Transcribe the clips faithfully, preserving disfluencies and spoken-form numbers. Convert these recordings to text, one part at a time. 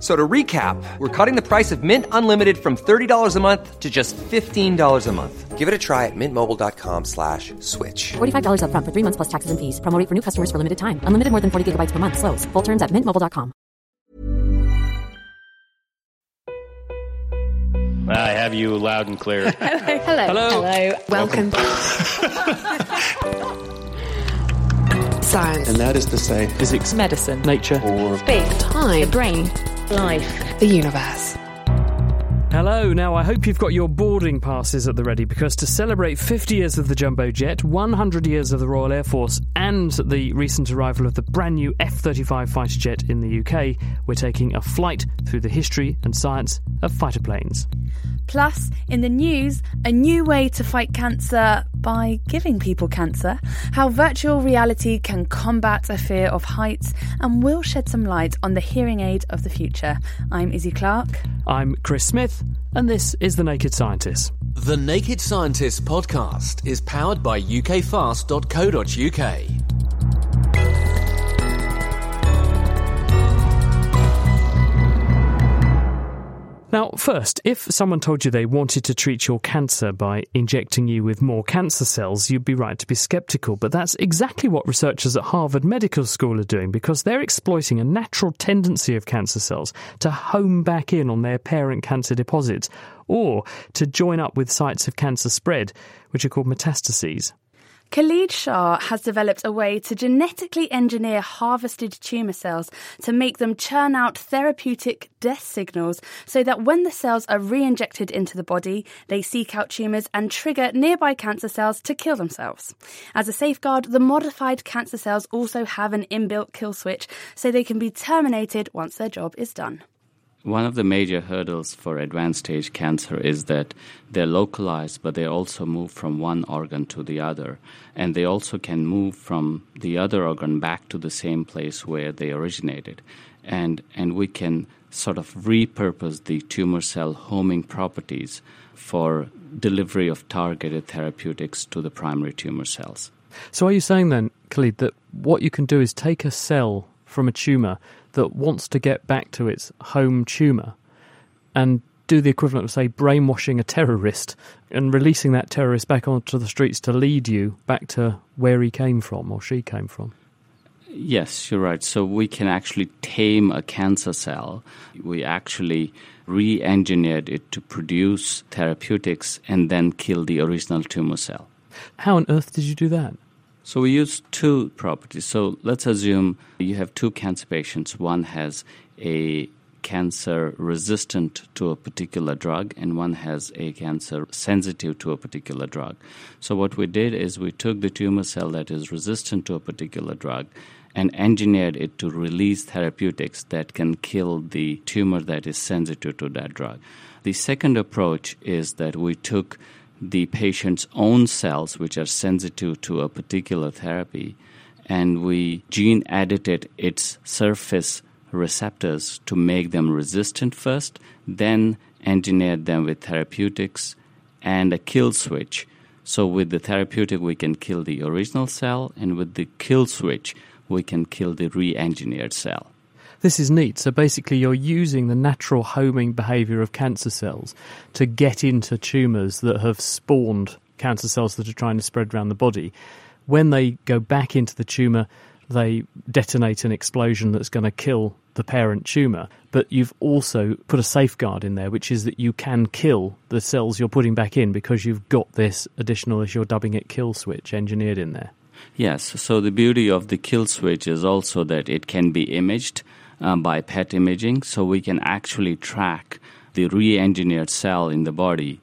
So to recap, we're cutting the price of Mint Unlimited from thirty dollars a month to just fifteen dollars a month. Give it a try at mintmobile.com slash switch. forty-five dollars up front for three months plus taxes and fees. Promo rate for new customers for limited time. Unlimited more than forty gigabytes per month. Slows full terms at mint mobile dot com. I have you loud and clear. Hello. Hello. Hello. Hello. Welcome. Welcome. Science. And that is to say physics, medicine, nature, or space, time, the brain, life, the universe. Hello, now I hope you've got your boarding passes at the ready, because to celebrate fifty years of the Jumbo Jet, one hundred years of the Royal Air Force and the recent arrival of the brand new F thirty-five fighter jet in the U K, we're taking a flight through the history and science of fighter planes. Plus, in the news, a new way to fight cancer by giving people cancer, how virtual reality can combat a fear of heights, and we'll shed some light on the hearing aid of the future. I'm Izzy Clark. I'm Chris Smith, and this is The Naked Scientists. The Naked Scientists podcast is powered by U K fast dot co dot U K. Now, first, if someone told you they wanted to treat your cancer by injecting you with more cancer cells, you'd be right to be sceptical. But that's exactly what researchers at Harvard Medical School are doing, because they're exploiting a natural tendency of cancer cells to home back in on their parent cancer deposits, or to join up with sites of cancer spread, which are called metastases. Khalid Shah has developed a way to genetically engineer harvested tumour cells to make them churn out therapeutic death signals so that when the cells are re-injected into the body, they seek out tumours and trigger nearby cancer cells to kill themselves. As a safeguard, the modified cancer cells also have an inbuilt kill switch so they can be terminated once their job is done. One of the major hurdles for advanced stage cancer is that they're localized, but they also move from one organ to the other. And they also can move from the other organ back to the same place where they originated. And and we can sort of repurpose the tumor cell homing properties for delivery of targeted therapeutics to the primary tumor cells. So are you saying then, Khalid, that what you can do is take a cell from a tumour that wants to get back to its home tumour and do the equivalent of, say, brainwashing a terrorist and releasing that terrorist back onto the streets to lead you back to where he came from or she came from? Yes, you're right. So we can actually tame a cancer cell. We actually re-engineered it to produce therapeutics and then kill the original tumour cell. How on earth did you do that? So we use two properties. So let's assume you have two cancer patients. One has a cancer resistant to a particular drug and one has a cancer sensitive to a particular drug. So what we did is we took the tumor cell that is resistant to a particular drug and engineered it to release therapeutics that can kill the tumor that is sensitive to that drug. The second approach is that we took the patient's own cells, which are sensitive to a particular therapy, and we gene-edited its surface receptors to make them resistant first, then engineered them with therapeutics and a kill switch. So with the therapeutic, we can kill the original cell, and with the kill switch, we can kill the re-engineered cell. This is neat. So basically you're using the natural homing behaviour of cancer cells to get into tumours that have spawned cancer cells that are trying to spread around the body. When they go back into the tumour, they detonate an explosion that's going to kill the parent tumour. But you've also put a safeguard in there, which is that you can kill the cells you're putting back in because you've got this additional, as you're dubbing it, kill switch engineered in there. Yes. So the beauty of the kill switch is also that it can be imaged Um, by P E T imaging, so we can actually track the re-engineered cell in the body.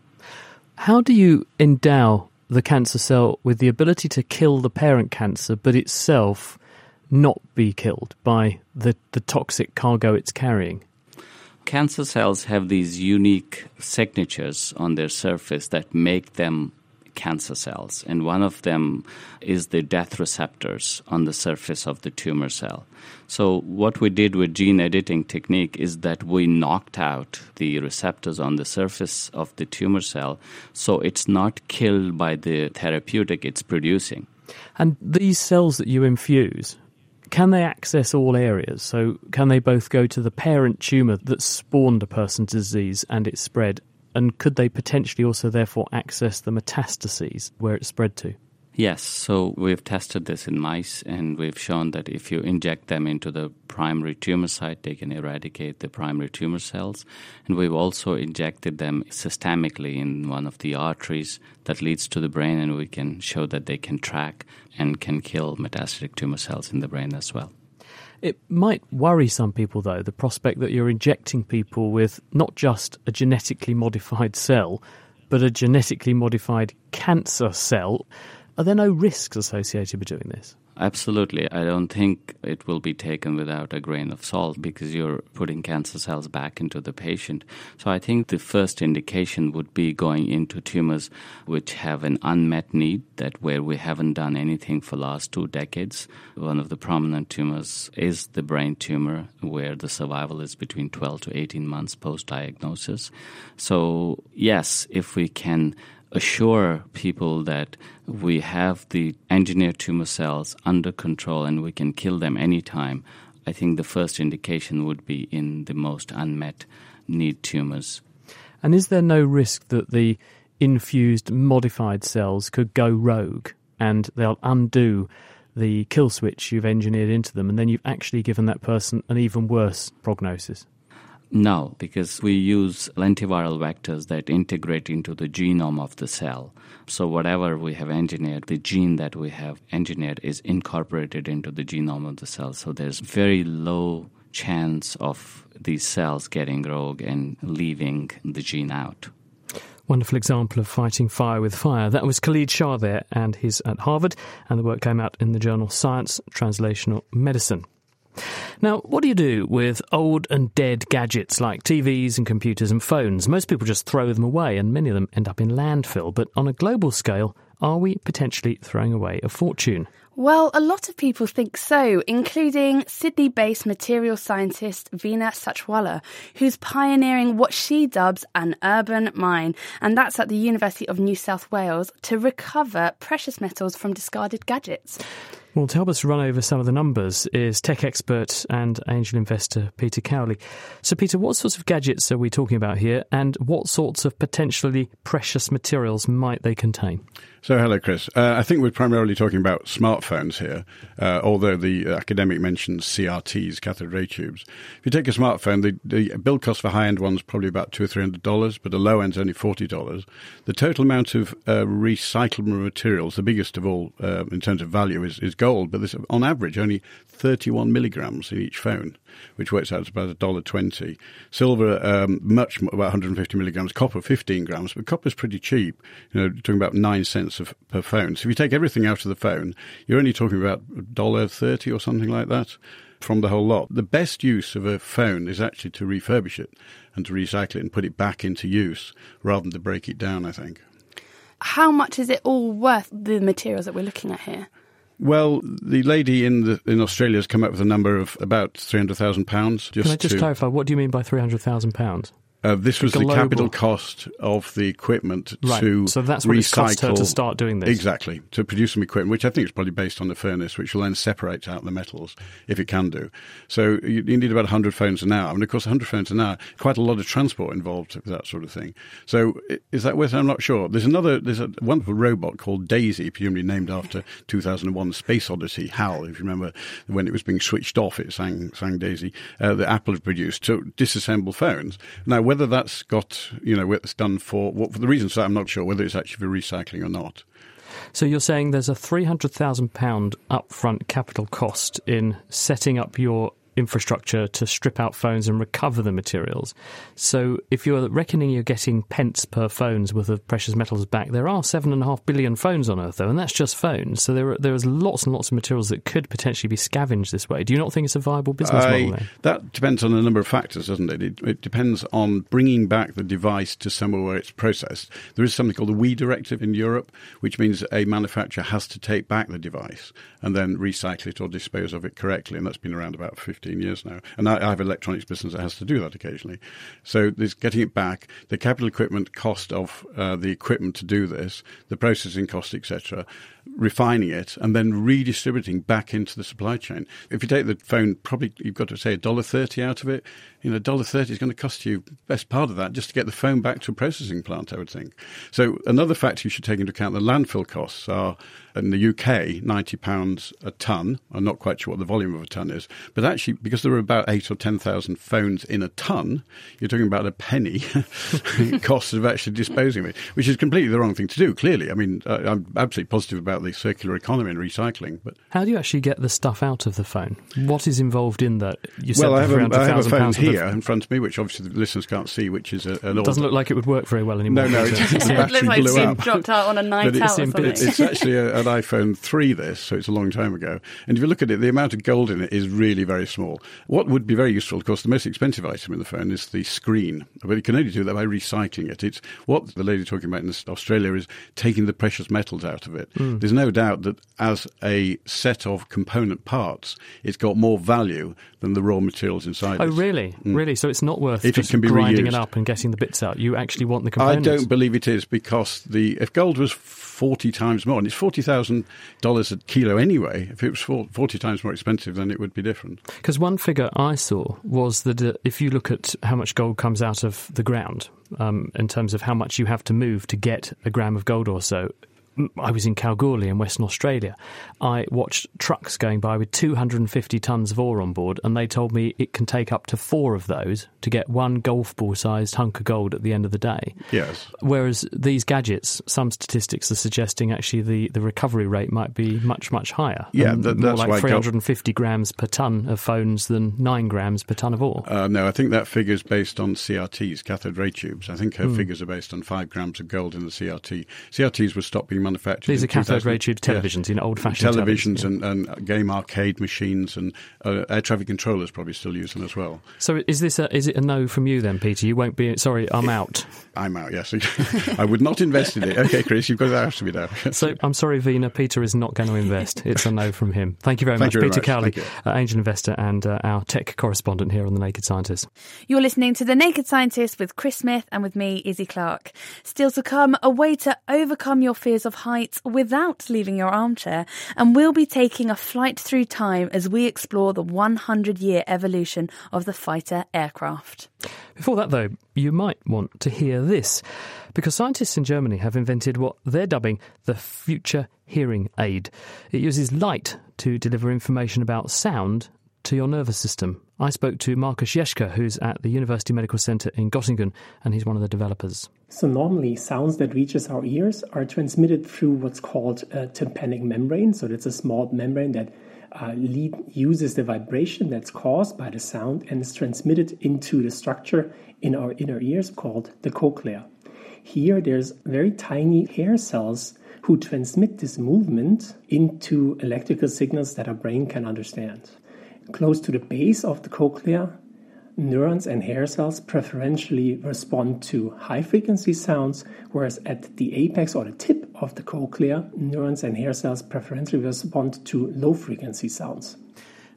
How do you endow the cancer cell with the ability to kill the parent cancer but itself not be killed by the, the toxic cargo it's carrying? Cancer cells have these unique signatures on their surface that make them cancer cells, and one of them is the death receptors on the surface of the tumor cell. So what we did with gene editing technique is that we knocked out the receptors on the surface of the tumor cell, so it's not killed by the therapeutic it's producing. And these cells that you infuse, can they access all areas? So can they both go to the parent tumour that spawned a person's disease and it spread? And could they potentially also therefore access the metastases where it spread to? Yes, so we've tested this in mice, and we've shown that if you inject them into the primary tumour site, they can eradicate the primary tumour cells. And we've also injected them systemically in one of the arteries that leads to the brain, and we can show that they can track and can kill metastatic tumour cells in the brain as well. It might worry some people, though, the prospect that you're injecting people with not just a genetically modified cell, but a genetically modified cancer cell. Are there no risks associated with doing this? Absolutely. I don't think it will be taken without a grain of salt, because you're putting cancer cells back into the patient. So I think the first indication would be going into tumours which have an unmet need, that where we haven't done anything for the last two decades. One of the prominent tumours is the brain tumour, where the survival is between twelve to eighteen months post-diagnosis. So yes, if we can assure people that we have the engineered tumour cells under control and we can kill them anytime, I think the first indication would be in the most unmet need tumours. And is there no risk that the infused modified cells could go rogue and they'll undo the kill switch you've engineered into them, and then you've actually given that person an even worse prognosis? No, because we use lentiviral vectors that integrate into the genome of the cell. So whatever we have engineered, the gene that we have engineered is incorporated into the genome of the cell. So there's very low chance of these cells getting rogue and leaving the gene out. Wonderful example of fighting fire with fire. That was Khalid Shah there, and he's at Harvard, and the work came out in the journal Science Translational Medicine. Now, what do you do with old and dead gadgets like T Vs and computers and phones? Most people just throw them away, and many of them end up in landfill. But on a global scale, are we potentially throwing away a fortune? Well, a lot of people think so, including Sydney-based material scientist Vina Sachwala, who's pioneering what she dubs an urban mine, and that's at the University of New South Wales, to recover precious metals from discarded gadgets. Well, to help us run over some of the numbers is tech expert and angel investor Peter Cowley. So, Peter, what sorts of gadgets are we talking about here, and what sorts of potentially precious materials might they contain? So, hello, Chris. Uh, I think we're primarily talking about smartphones here, uh, although the academic mentions C R Ts, cathode ray tubes. If you take a smartphone, the, the build cost for high-end ones is probably about two hundred dollars or three hundred dollars, but the low-end's only forty dollars. The total amount of uh, recyclable materials, the biggest of all uh, in terms of value, is, is gold, but this, on average, only thirty-one milligrams in each phone, which works out to about one dollar twenty. Silver, um, much more, about one hundred fifty milligrams. Copper, fifteen grams, but copper's pretty cheap. You know, talking about nine cents of, per phone. So if you take everything out of the phone, you're only talking about one dollar thirty or something like that from the whole lot. The best use of a phone is actually to refurbish it and to recycle it and put it back into use rather than to break it down, I think. How much is it all worth, the materials that we're looking at here? Well, the lady in the, in Australia has come up with a number of about three hundred thousand pounds. Can I just to, clarify, what do you mean by three hundred thousand pounds? Uh, this was global. The capital cost of the equipment right. to So that's what recycle. It's cost her to start doing this. Exactly, to produce some equipment, which I think is probably based on a furnace, which will then separate out the metals, if it can do. So you, you need about one hundred phones an hour. I mean, of course, one hundred phones an hour, quite a lot of transport involved with that sort of thing. So is that worth it? I'm not sure. There's another, there's a wonderful robot called Daisy, presumably named after two thousand one Space Odyssey, HAL. If you remember, when it was being switched off, it sang, sang Daisy, uh, that Apple have produced to disassemble phones. Now, whether that's got, you know, it's done for, what, for the reasons that I'm not sure whether it's actually for recycling or not. So you're saying there's a three hundred thousand pounds upfront capital cost in setting up your infrastructure to strip out phones and recover the materials. So if you're reckoning you're getting pence per phone's worth of precious metals back, there are seven and a half billion phones on Earth, though, and that's just phones. So there are, there is lots and lots of materials that could potentially be scavenged this way. Do you not think it's a viable business uh, model then? That depends on a number of factors, doesn't it? it? It depends on bringing back the device to somewhere where it's processed. There is something called the WEEE Directive in Europe, which means a manufacturer has to take back the device and then recycle it or dispose of it correctly, and that's been around about fifteen years now. And I have an electronics business that has to do that occasionally. So there's getting it back, the capital equipment cost of uh, the equipment to do this, the processing cost, et cetera, refining it, and then redistributing back into the supply chain. If you take the phone, probably you've got to say one dollar thirty out of it. You know, one dollar thirty is going to cost you best part of that just to get the phone back to a processing plant, I would think. So another factor you should take into account, the landfill costs are, in the U K, ninety pounds a tonne. I'm not quite sure what the volume of a tonne is. But actually, because there are about eight or ten thousand phones in a tonne, you're talking about a penny cost of actually disposing of it, which is completely the wrong thing to do, clearly. I mean, I'm absolutely positive about the circular economy and recycling. But how do you actually get the stuff out of the phone? What is involved in that? You said well, I have, a, I have a phone here in front of me, which obviously the listeners can't see, which is a, an old... Doesn't look like it would work very well anymore. No, no, it doesn't. It looks like it's dropped out on a night out or something. It's actually a, an iPhone three, this, so it's a long time ago. And if you look at it, the amount of gold in it is really very small. What would be very useful, of course, the most expensive item in the phone is the screen. But you can only do that by recycling it. It's what the lady talking about in Australia is taking the precious metals out of it. Mm. There's no doubt that as a set of component parts, it's got more value than the raw materials inside oh, it. Oh, really? Mm. Really? So it's not worth if just it can be grinding reused. It up and getting the bits out. You actually want the components? I don't believe it is, because the if gold was forty times more, and it's forty thousand dollars a kilo anyway, if it was forty times more expensive, then it would be different. Because one figure I saw was that uh, if you look at how much gold comes out of the ground, um, in terms of how much you have to move to get a gram of gold or so, I was in Kalgoorlie in Western Australia. I watched trucks going by with two hundred fifty tonnes of ore on board, and they told me it can take up to four of those to get one golf ball-sized hunk of gold at the end of the day. Yes. Whereas these gadgets, some statistics are suggesting actually the, the recovery rate might be much, much higher. Yeah, that, that's more like three hundred fifty gold... grams per tonne of phones than nine grams per tonne of ore. Uh, no, I think that figure is based on C R Ts, cathode ray tubes. I think her mm. figures are based on five grams of gold in the C R T. C R Ts were stopped being manufactured. These are cathode ray tube televisions, yeah. You know, old-fashioned televisions. Televisions yeah. and, and game arcade machines, and uh, air traffic controllers probably still use them as well. So is this a, is it a no from you then, Peter? You won't be... Sorry, I'm out. I'm out, yes. I would not invest in it. OK, Chris, you've got to ask me now. So I'm sorry, Vina, Peter is not going to invest. It's a no from him. Thank you very Thank much, you very Peter much. Cowley, uh, angel investor and uh, our tech correspondent here on The Naked Scientists. You're listening to The Naked Scientists with Chris Smith and with me, Izzy Clark. Still to come, a way to overcome your fears of heights without leaving your armchair, and we'll be taking a flight through time as we explore the one hundred year evolution of the fighter aircraft. Before that, though, you might want to hear this, because scientists in Germany have invented what they're dubbing the future hearing aid. It uses light to deliver information about sound to your nervous system. I spoke to Markus Jeschke, who's at the University Medical Centre in Göttingen, and he's one of the developers. So normally sounds that reaches our ears are transmitted through what's called a tympanic membrane. So that's a small membrane that uh, lead, uses the vibration that's caused by the sound and is transmitted into the structure in our inner ears called the cochlea. Here there's very tiny hair cells who transmit this movement into electrical signals that our brain can understand. Close to the base of the cochlea, neurons and hair cells preferentially respond to high-frequency sounds, whereas at the apex or the tip of the cochlea, neurons and hair cells preferentially respond to low-frequency sounds.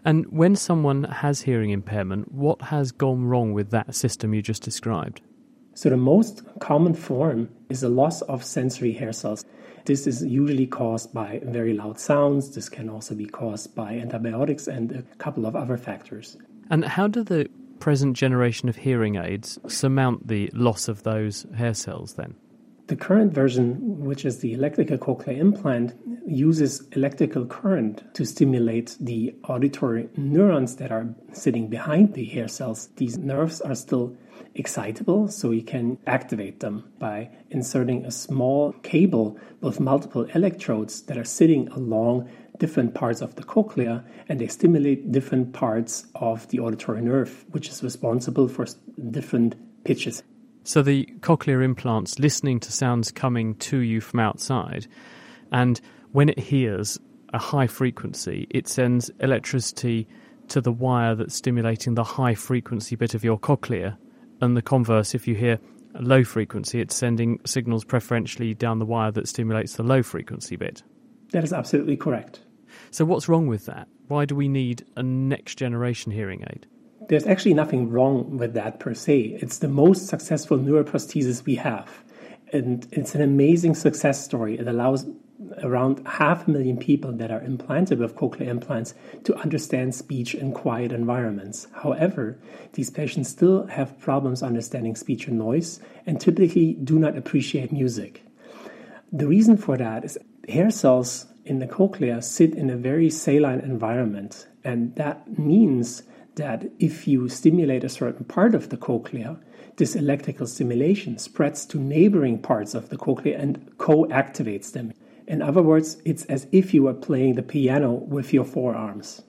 And when someone has hearing impairment, what has gone wrong with that system you just described? So the most common form is a loss of sensory hair cells. This is usually caused by very loud sounds. This can also be caused by antibiotics and a couple of other factors. And how do the present generation of hearing aids surmount the loss of those hair cells then? The current version, which is the electrical cochlear implant, uses electrical current to stimulate the auditory neurons that are sitting behind the hair cells. These nerves are still excitable, so you can activate them by inserting a small cable with multiple electrodes that are sitting along different parts of the cochlea, and they stimulate different parts of the auditory nerve, which is responsible for different pitches. So the cochlear implant's listening to sounds coming to you from outside, and when it hears a high frequency, it sends electricity to the wire that's stimulating the high frequency bit of your cochlea, and the converse, if you hear a low frequency, it's sending signals preferentially down the wire that stimulates the low frequency bit. That is absolutely correct. So what's wrong with that? Why do we need a next generation hearing aid? There's actually nothing wrong with that per se. It's the most successful neuroprosthesis we have. And it's an amazing success story. It allows around half a million people that are implanted with cochlear implants to understand speech in quiet environments. However, these patients still have problems understanding speech and noise and typically do not appreciate music. The reason for that is hair cells in the cochlea sit in a very saline environment, and that means that if you stimulate a certain part of the cochlea, this electrical stimulation spreads to neighboring parts of the cochlea and co-activates them. In other words, it's as if you were playing the piano with your forearms.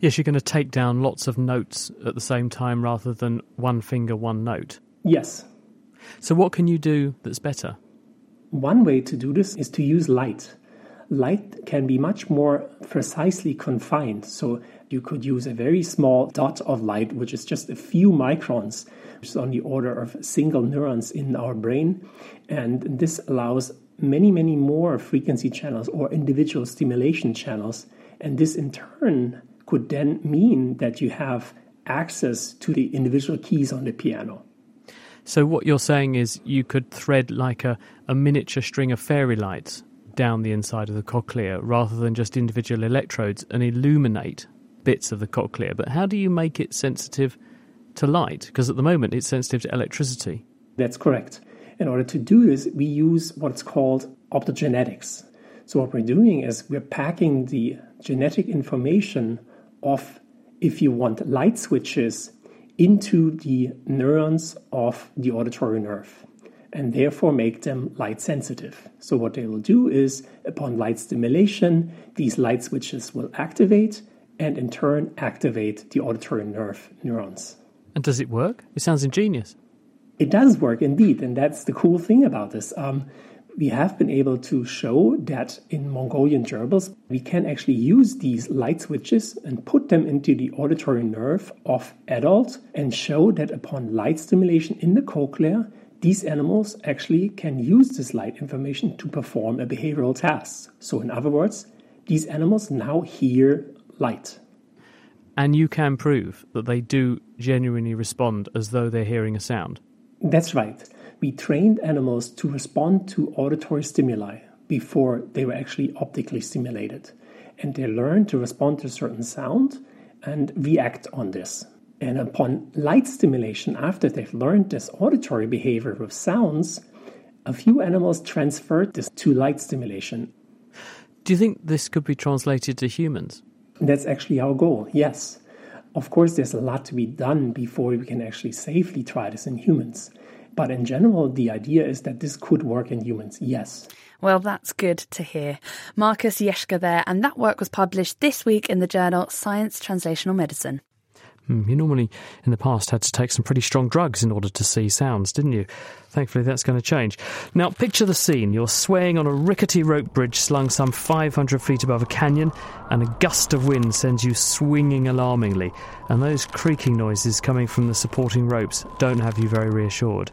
Yes, you're going to take down lots of notes at the same time rather than one finger, one note. Yes. So what can you do that's better? One way to do this is to use light. Light can be much more precisely confined. So you could use a very small dot of light, which is just a few microns, which is on the order of single neurons in our brain. And this allows many, many more frequency channels or individual stimulation channels. And this in turn could then mean that you have access to the individual keys on the piano. So what you're saying is you could thread like a, a miniature string of fairy lights down the inside of the cochlea rather than just individual electrodes and illuminate bits of the cochlea. But how do you make it sensitive to light? Because at the moment it's sensitive to electricity. That's correct. In order to do this, we use what's called optogenetics. So what we're doing is we're packing the genetic information of, if you want, light switches into the neurons of the auditory nerve and therefore make them light sensitive. So what they will do is, upon light stimulation, these light switches will activate and in turn activate the auditory nerve neurons. And does it work? It sounds ingenious. It does work indeed, and that's the cool thing about this. Um, we have been able to show that in Mongolian gerbils, we can actually use these light switches and put them into the auditory nerve of adults and show that upon light stimulation in the cochlea, these animals actually can use this light information to perform a behavioral task. So in other words, these animals now hear light. And you can prove that they do genuinely respond as though they're hearing a sound. That's right. We trained animals to respond to auditory stimuli before they were actually optically stimulated. And they learned to respond to a certain sound and react on this. And upon light stimulation, after they've learned this auditory behavior with sounds, a few animals transferred this to light stimulation. Do you think this could be translated to humans? That's actually our goal, yes. Of course, there's a lot to be done before we can actually safely try this in humans. But in general, the idea is that this could work in humans, yes. Well, that's good to hear. Markus Jeschke there, and that work was published this week in the journal Science Translational Medicine. Hmm, you normally, in the past, had to take some pretty strong drugs in order to see sounds, didn't you? Thankfully, that's going to change. Now, picture the scene. You're swaying on a rickety rope bridge slung some five hundred feet above a canyon, and a gust of wind sends you swinging alarmingly, and those creaking noises coming from the supporting ropes don't have you very reassured.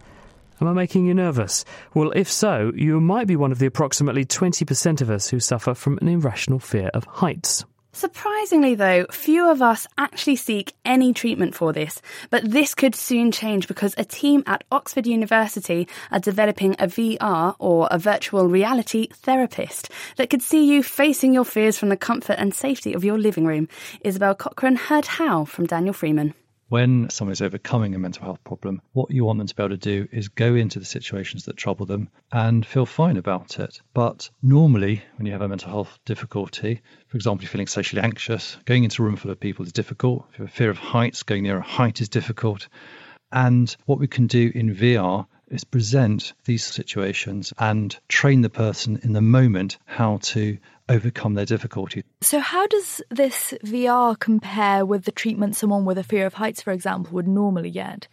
Am I making you nervous? Well, if so, you might be one of the approximately twenty percent of us who suffer from an irrational fear of heights. Surprisingly, though, few of us actually seek any treatment for this, but this could soon change because a team at Oxford University are developing a V R, or a virtual reality therapist, that could see you facing your fears from the comfort and safety of your living room. Isabel Cochran heard how from Daniel Freeman. When someone is overcoming a mental health problem, what you want them to be able to do is go into the situations that trouble them and feel fine about it. But normally, when you have a mental health difficulty, for example, you're feeling socially anxious, going into a room full of people is difficult. If you have a fear of heights, going near a height is difficult. And what we can do in V R is present these situations and train the person in the moment how to overcome their difficulty. So how does this V R compare with the treatment someone with a fear of heights, for example, would normally get?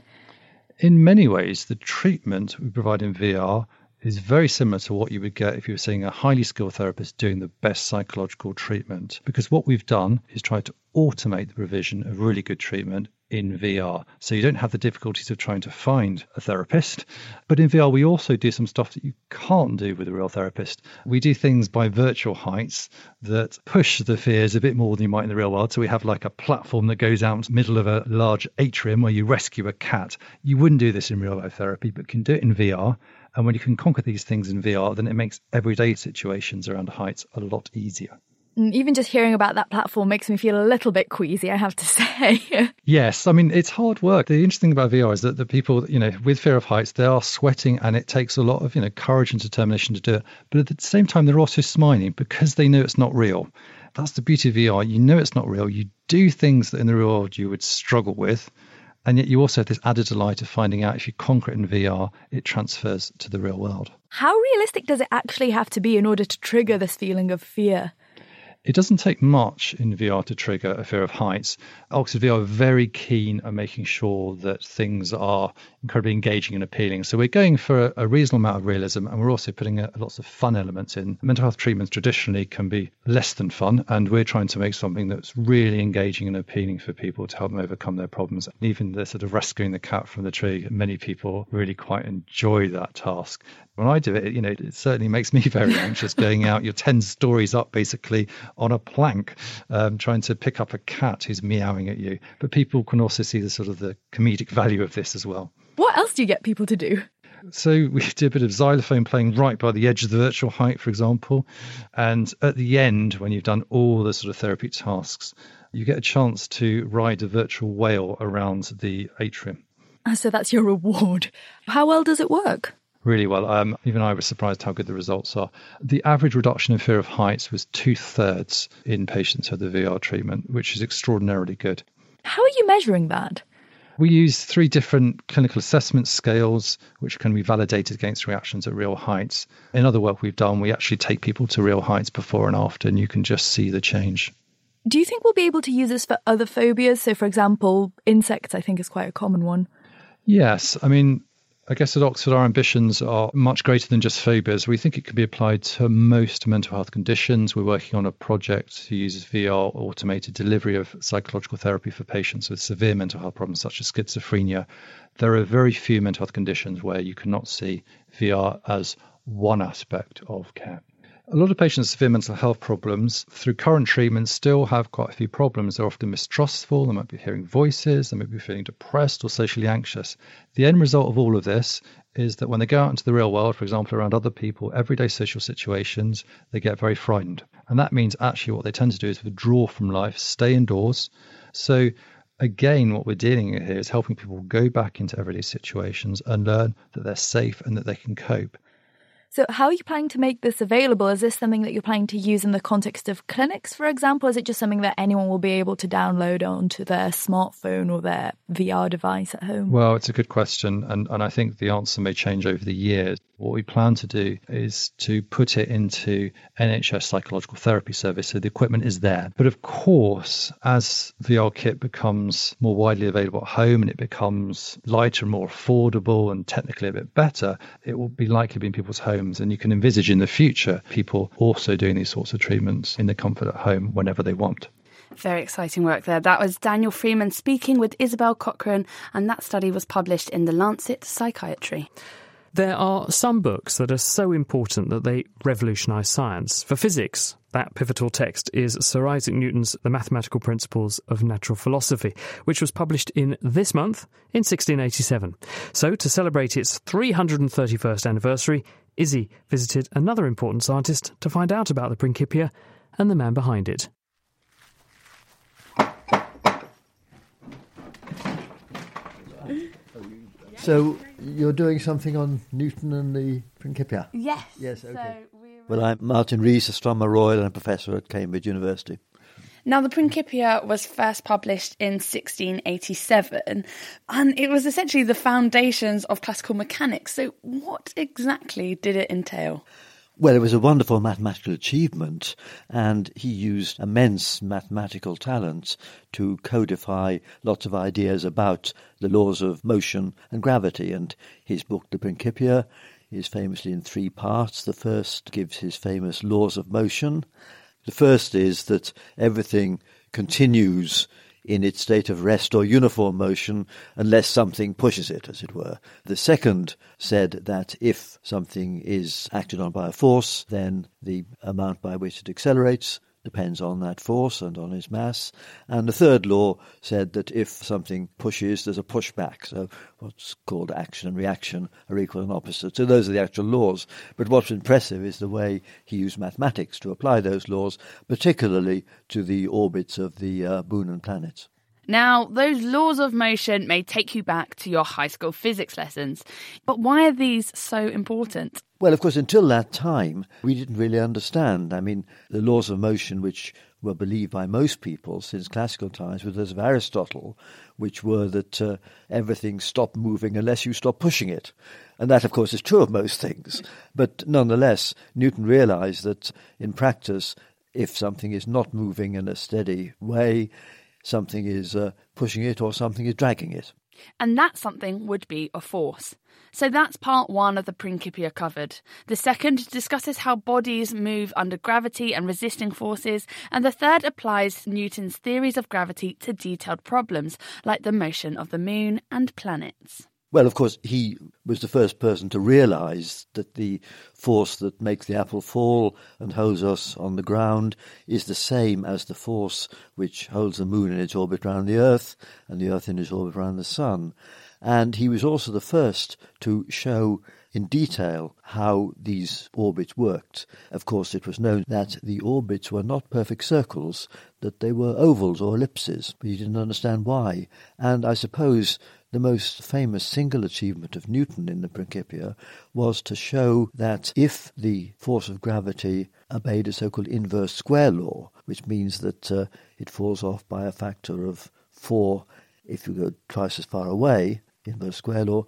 In many ways, the treatment we provide in V R is very similar to what you would get if you were seeing a highly skilled therapist doing the best psychological treatment, because what we've done is try to automate the provision of really good treatment in V R. So you don't have the difficulties of trying to find a therapist. But in V R, we also do some stuff that you can't do with a real therapist. We do things by virtual heights that push the fears a bit more than you might in the real world. So we have like a platform that goes out in the middle of a large atrium where you rescue a cat. You wouldn't do this in real life therapy, but can do it in V R. And when you can conquer these things in V R, then it makes everyday situations around heights a lot easier. Even just hearing about that platform makes me feel a little bit queasy, I have to say. Yes, I mean, it's hard work. The interesting thing about V R is that the people, you know, with fear of heights, they are sweating and it takes a lot of, you know, courage and determination to do it. But at the same time, they're also smiling because they know it's not real. That's the beauty of V R. You know it's not real. You do things that in the real world you would struggle with. And yet you also have this added delight of finding out if you conquer it in V R, it transfers to the real world. How realistic does it actually have to be in order to trigger this feeling of fear? It doesn't take much in V R to trigger a fear of heights. Oxford V R are very keen on making sure that things are incredibly engaging and appealing. So we're going for a reasonable amount of realism, and we're also putting a, lots of fun elements in. Mental health treatments traditionally can be less than fun, and we're trying to make something that's really engaging and appealing for people to help them overcome their problems. Even the sort of rescuing the cat from the tree, many people really quite enjoy that task. When I do it, you know, it certainly makes me very anxious going out. You're ten stories up, basically, on a plank, um, trying to pick up a cat who's meowing at you. But people can also see the sort of the comedic value of this as well. What else do you get people to do? So we do a bit of xylophone playing right by the edge of the virtual height, for example. And at the end, when you've done all the sort of therapy tasks, you get a chance to ride a virtual whale around the atrium. So that's your reward. How well does it work? Really well. Um, even I was surprised how good the results are. The average reduction in fear of heights was two-thirds in patients who had the V R treatment, which is extraordinarily good. How are you measuring that? We use three different clinical assessment scales, which can be validated against reactions at real heights. In other work we've done, we actually take people to real heights before and after, and you can just see the change. Do you think we'll be able to use this for other phobias? So, for example, insects, I think, is quite a common one. Yes. I mean, I guess at Oxford, our ambitions are much greater than just phobias. We think it can be applied to most mental health conditions. We're working on a project to use V R automated delivery of psychological therapy for patients with severe mental health problems such as schizophrenia. There are very few mental health conditions where you cannot see V R as one aspect of care. A lot of patients with severe mental health problems through current treatments still have quite a few problems. They're often mistrustful, they might be hearing voices, they might be feeling depressed or socially anxious. The end result of all of this is that when they go out into the real world, for example, around other people, everyday social situations, they get very frightened. And that means actually what they tend to do is withdraw from life, stay indoors. So again, what we're dealing with here is helping people go back into everyday situations and learn that they're safe and that they can cope. So how are you planning to make this available? Is this something that you're planning to use in the context of clinics, for example? Is it just something that anyone will be able to download onto their smartphone or their V R device at home? Well, it's a good question. And, and I think the answer may change over the years. What we plan to do is to put it into N H S psychological therapy service. So the equipment is there. But of course, as V R kit becomes more widely available at home and it becomes lighter, more affordable and technically a bit better, it will be likely to be in people's homes. And you can envisage in the future people also doing these sorts of treatments in the comfort at home whenever they want. Very exciting work there. That was Daniel Freeman speaking with Isabel Cochrane, and that study was published in The Lancet Psychiatry. There are some books that are so important that they revolutionise science. For physics, that pivotal text is Sir Isaac Newton's The Mathematical Principles of Natural Philosophy, which was published in this month in sixteen eighty-seven. So, to celebrate its three hundred thirty-first anniversary, Izzy visited another important scientist to find out about the Principia and the man behind it. So you're doing something on Newton and the Principia? Yes. Yes, okay. So we were... Well, I'm Martin Rees, Astronomer Royal and a professor at Cambridge University. Now, the Principia was first published in sixteen eighty-seven, and it was essentially the foundations of classical mechanics. So what exactly did it entail? Well, it was a wonderful mathematical achievement, and he used immense mathematical talent to codify lots of ideas about the laws of motion and gravity. And his book, The Principia, is famously in three parts. The first gives his famous laws of motion. The first is that everything continues in its state of rest or uniform motion unless something pushes it, as it were. The second said that if something is acted on by a force, then the amount by which it accelerates depends on that force and on its mass. And the third law said that if something pushes, there's a pushback. So what's called action and reaction are equal and opposite. So those are the actual laws. But what's impressive is the way he used mathematics to apply those laws, particularly to the orbits of the uh, moon and planets. Now, those laws of motion may take you back to your high school physics lessons, but why are these so important? Well, of course, until that time, we didn't really understand. I mean, the laws of motion, which were believed by most people since classical times, were those of Aristotle, which were that uh, everything stopped moving unless you stop pushing it. And that, of course, is true of most things. But nonetheless, Newton realised that in practice, if something is not moving in a steady way, something is uh, pushing it or something is dragging it. And that something would be a force. So that's part one of the Principia covered. The second discusses how bodies move under gravity and resisting forces. And the third applies Newton's theories of gravity to detailed problems like the motion of the moon and planets. Well, of course, he was the first person to realise that the force that makes the apple fall and holds us on the ground is the same as the force which holds the moon in its orbit round the Earth and the Earth in its orbit round the Sun. And he was also the first to show in detail how these orbits worked. Of course, it was known that the orbits were not perfect circles, that they were ovals or ellipses, but he didn't understand why. And I suppose the most famous single achievement of Newton in the Principia was to show that if the force of gravity obeyed a so-called inverse square law, which means that uh, it falls off by a factor of four if you go twice as far away, inverse square law,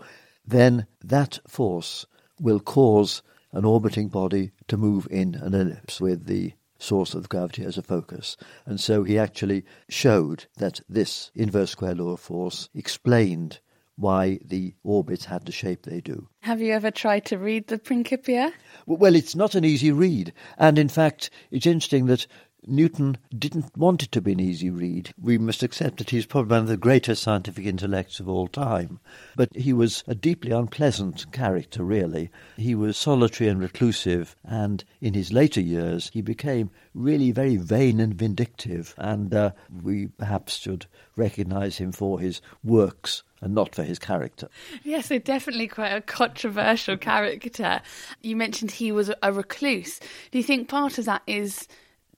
then that force will cause an orbiting body to move in an ellipse with the source of gravity as a focus. And so he actually showed that this inverse square law of force explained why the orbits had the shape they do. Have you ever tried to read the Principia? Well, it's not an easy read. And in fact, it's interesting that Newton didn't want it to be an easy read. We must accept that he's probably one of the greatest scientific intellects of all time. But he was a deeply unpleasant character, really. He was solitary and reclusive, and in his later years he became really very vain and vindictive, and uh, we perhaps should recognise him for his works and not for his character. Yeah, so definitely quite a controversial character. You mentioned he was a recluse. Do you think part of that is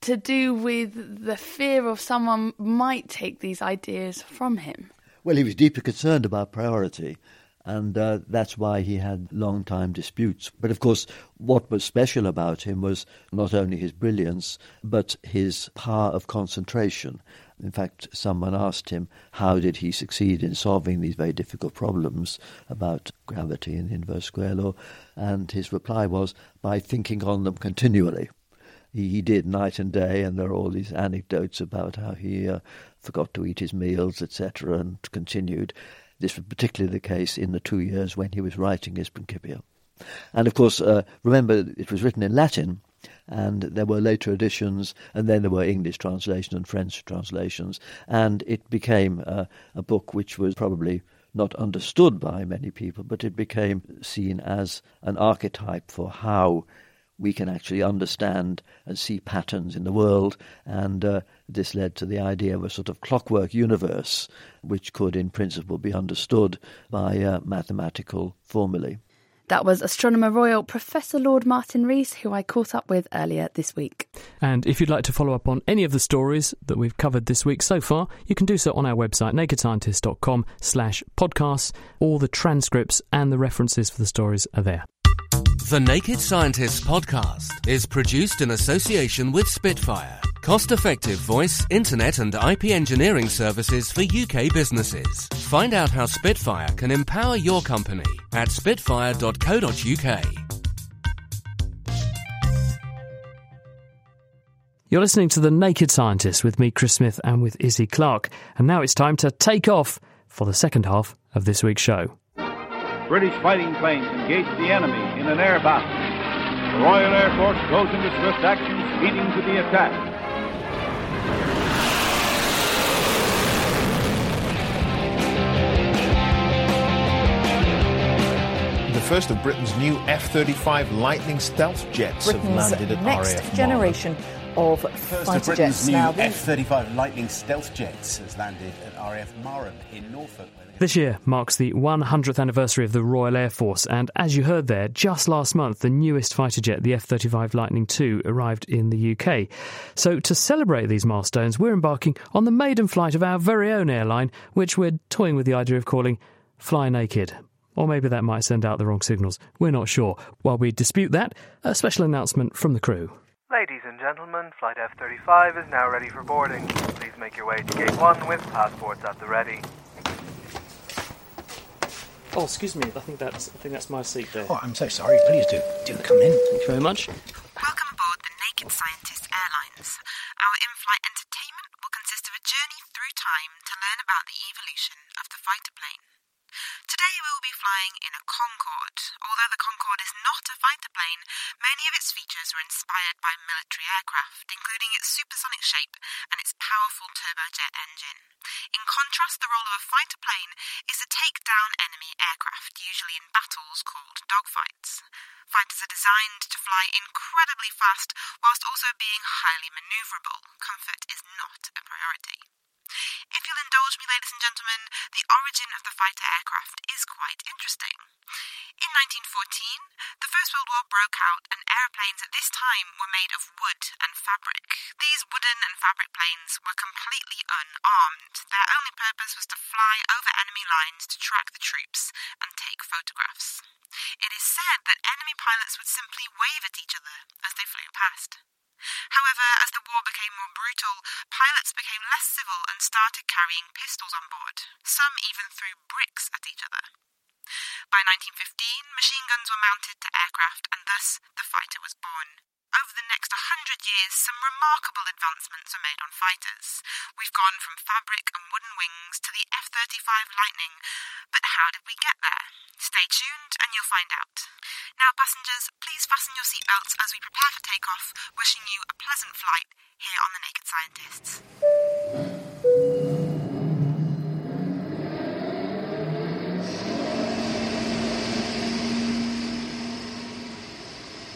to do with the fear of someone might take these ideas from him? Well, he was deeply concerned about priority, and uh, that's why he had long-time disputes. But of course, what was special about him was not only his brilliance, but his power of concentration. In fact, someone asked him, how did he succeed in solving these very difficult problems about gravity and the inverse square law? And his reply was, by thinking on them continually. He did night and day, and there are all these anecdotes about how he uh, forgot to eat his meals, et cetera, and continued. This was particularly the case in the two years when he was writing his Principia. And, of course, uh, remember, it was written in Latin, and there were later editions, and then there were English translations and French translations, and it became uh, a book which was probably not understood by many people, but it became seen as an archetype for how we can actually understand and see patterns in the world, and uh, this led to the idea of a sort of clockwork universe, which could in principle be understood by uh, mathematical formulae. That was Astronomer Royal Professor Lord Martin Rees, who I caught up with earlier this week. And if you'd like to follow up on any of the stories that we've covered this week so far, you can do so on our website, naked scientist dot com slash podcasts. All the transcripts and the references for the stories are there. The Naked Scientists podcast is produced in association with Spitfire, cost-effective voice, internet and I P engineering services for U K businesses. Find out how Spitfire can empower your company at spitfire dot co dot uk. You're listening to The Naked Scientists with me, Chris Smith, and with Izzy Clark. And now it's time to take off for the second half of this week's show. British fighting planes engage the enemy in an air battle. The Royal Air Force goes into swift action, speeding to the attack. The first of Britain's new F thirty-five Lightning stealth jets Britain's have landed at next R A F generation Marlin. Of first fighter of jets. New now, F thirty-five Lightning stealth jets has landed at R A F Marham in Norfolk. This year marks the one hundredth anniversary of the Royal Air Force, and as you heard there, just last month the newest fighter jet, the F thirty-five Lightning two, arrived in the U K. So to celebrate these milestones, we're embarking on the maiden flight of our very own airline, which we're toying with the idea of calling Fly Naked. Or maybe that might send out the wrong signals, we're not sure. While we dispute that, a special announcement from the crew. Ladies and gentlemen, flight F thirty-five is now ready for boarding. Please make your way to gate one with passports at the ready. Oh, excuse me. I think that's I think that's my seat there. Oh, I'm so sorry. Please do do come in. Thank you very much. Welcome aboard the Naked Scientist Airlines. Our in-flight entertainment will consist of a journey through time to learn about the evolution of the fighter plane. Today we will be flying in a Concorde. Although the Concorde is not a fighter plane, many of its features were inspired by military aircraft, including its supersonic shape and its powerful turbojet engine. In contrast, the role of a fighter plane is to take down enemy aircraft, usually in battles called dogfights. Fighters are designed to fly incredibly fast, whilst also being highly manoeuvrable. Comfort is not a priority. If you'll indulge me, ladies and gentlemen, the origin of the fighter aircraft is quite interesting. In nineteen fourteen, the First World War broke out, and aeroplanes at this time were made of wood and fabric. These wooden and fabric planes were completely unarmed. Their only purpose was to fly over enemy lines to track the troops and take photographs. It is said that enemy pilots would simply wave at each other as they flew past. However, as the war became more brutal, pilots became less civil and started carrying pistols on board. Some even threw bricks at each other. By nineteen fifteen, machine guns were mounted to aircraft, and thus the fighter was born. Over the next one hundred years, some remarkable advancements are made on fighters. We've gone from fabric and wooden wings to the F thirty-five Lightning, but how did we get there? Stay tuned and you'll find out. Now, passengers, please fasten your seatbelts as we prepare for takeoff, wishing you a pleasant flight here on The Naked Scientists.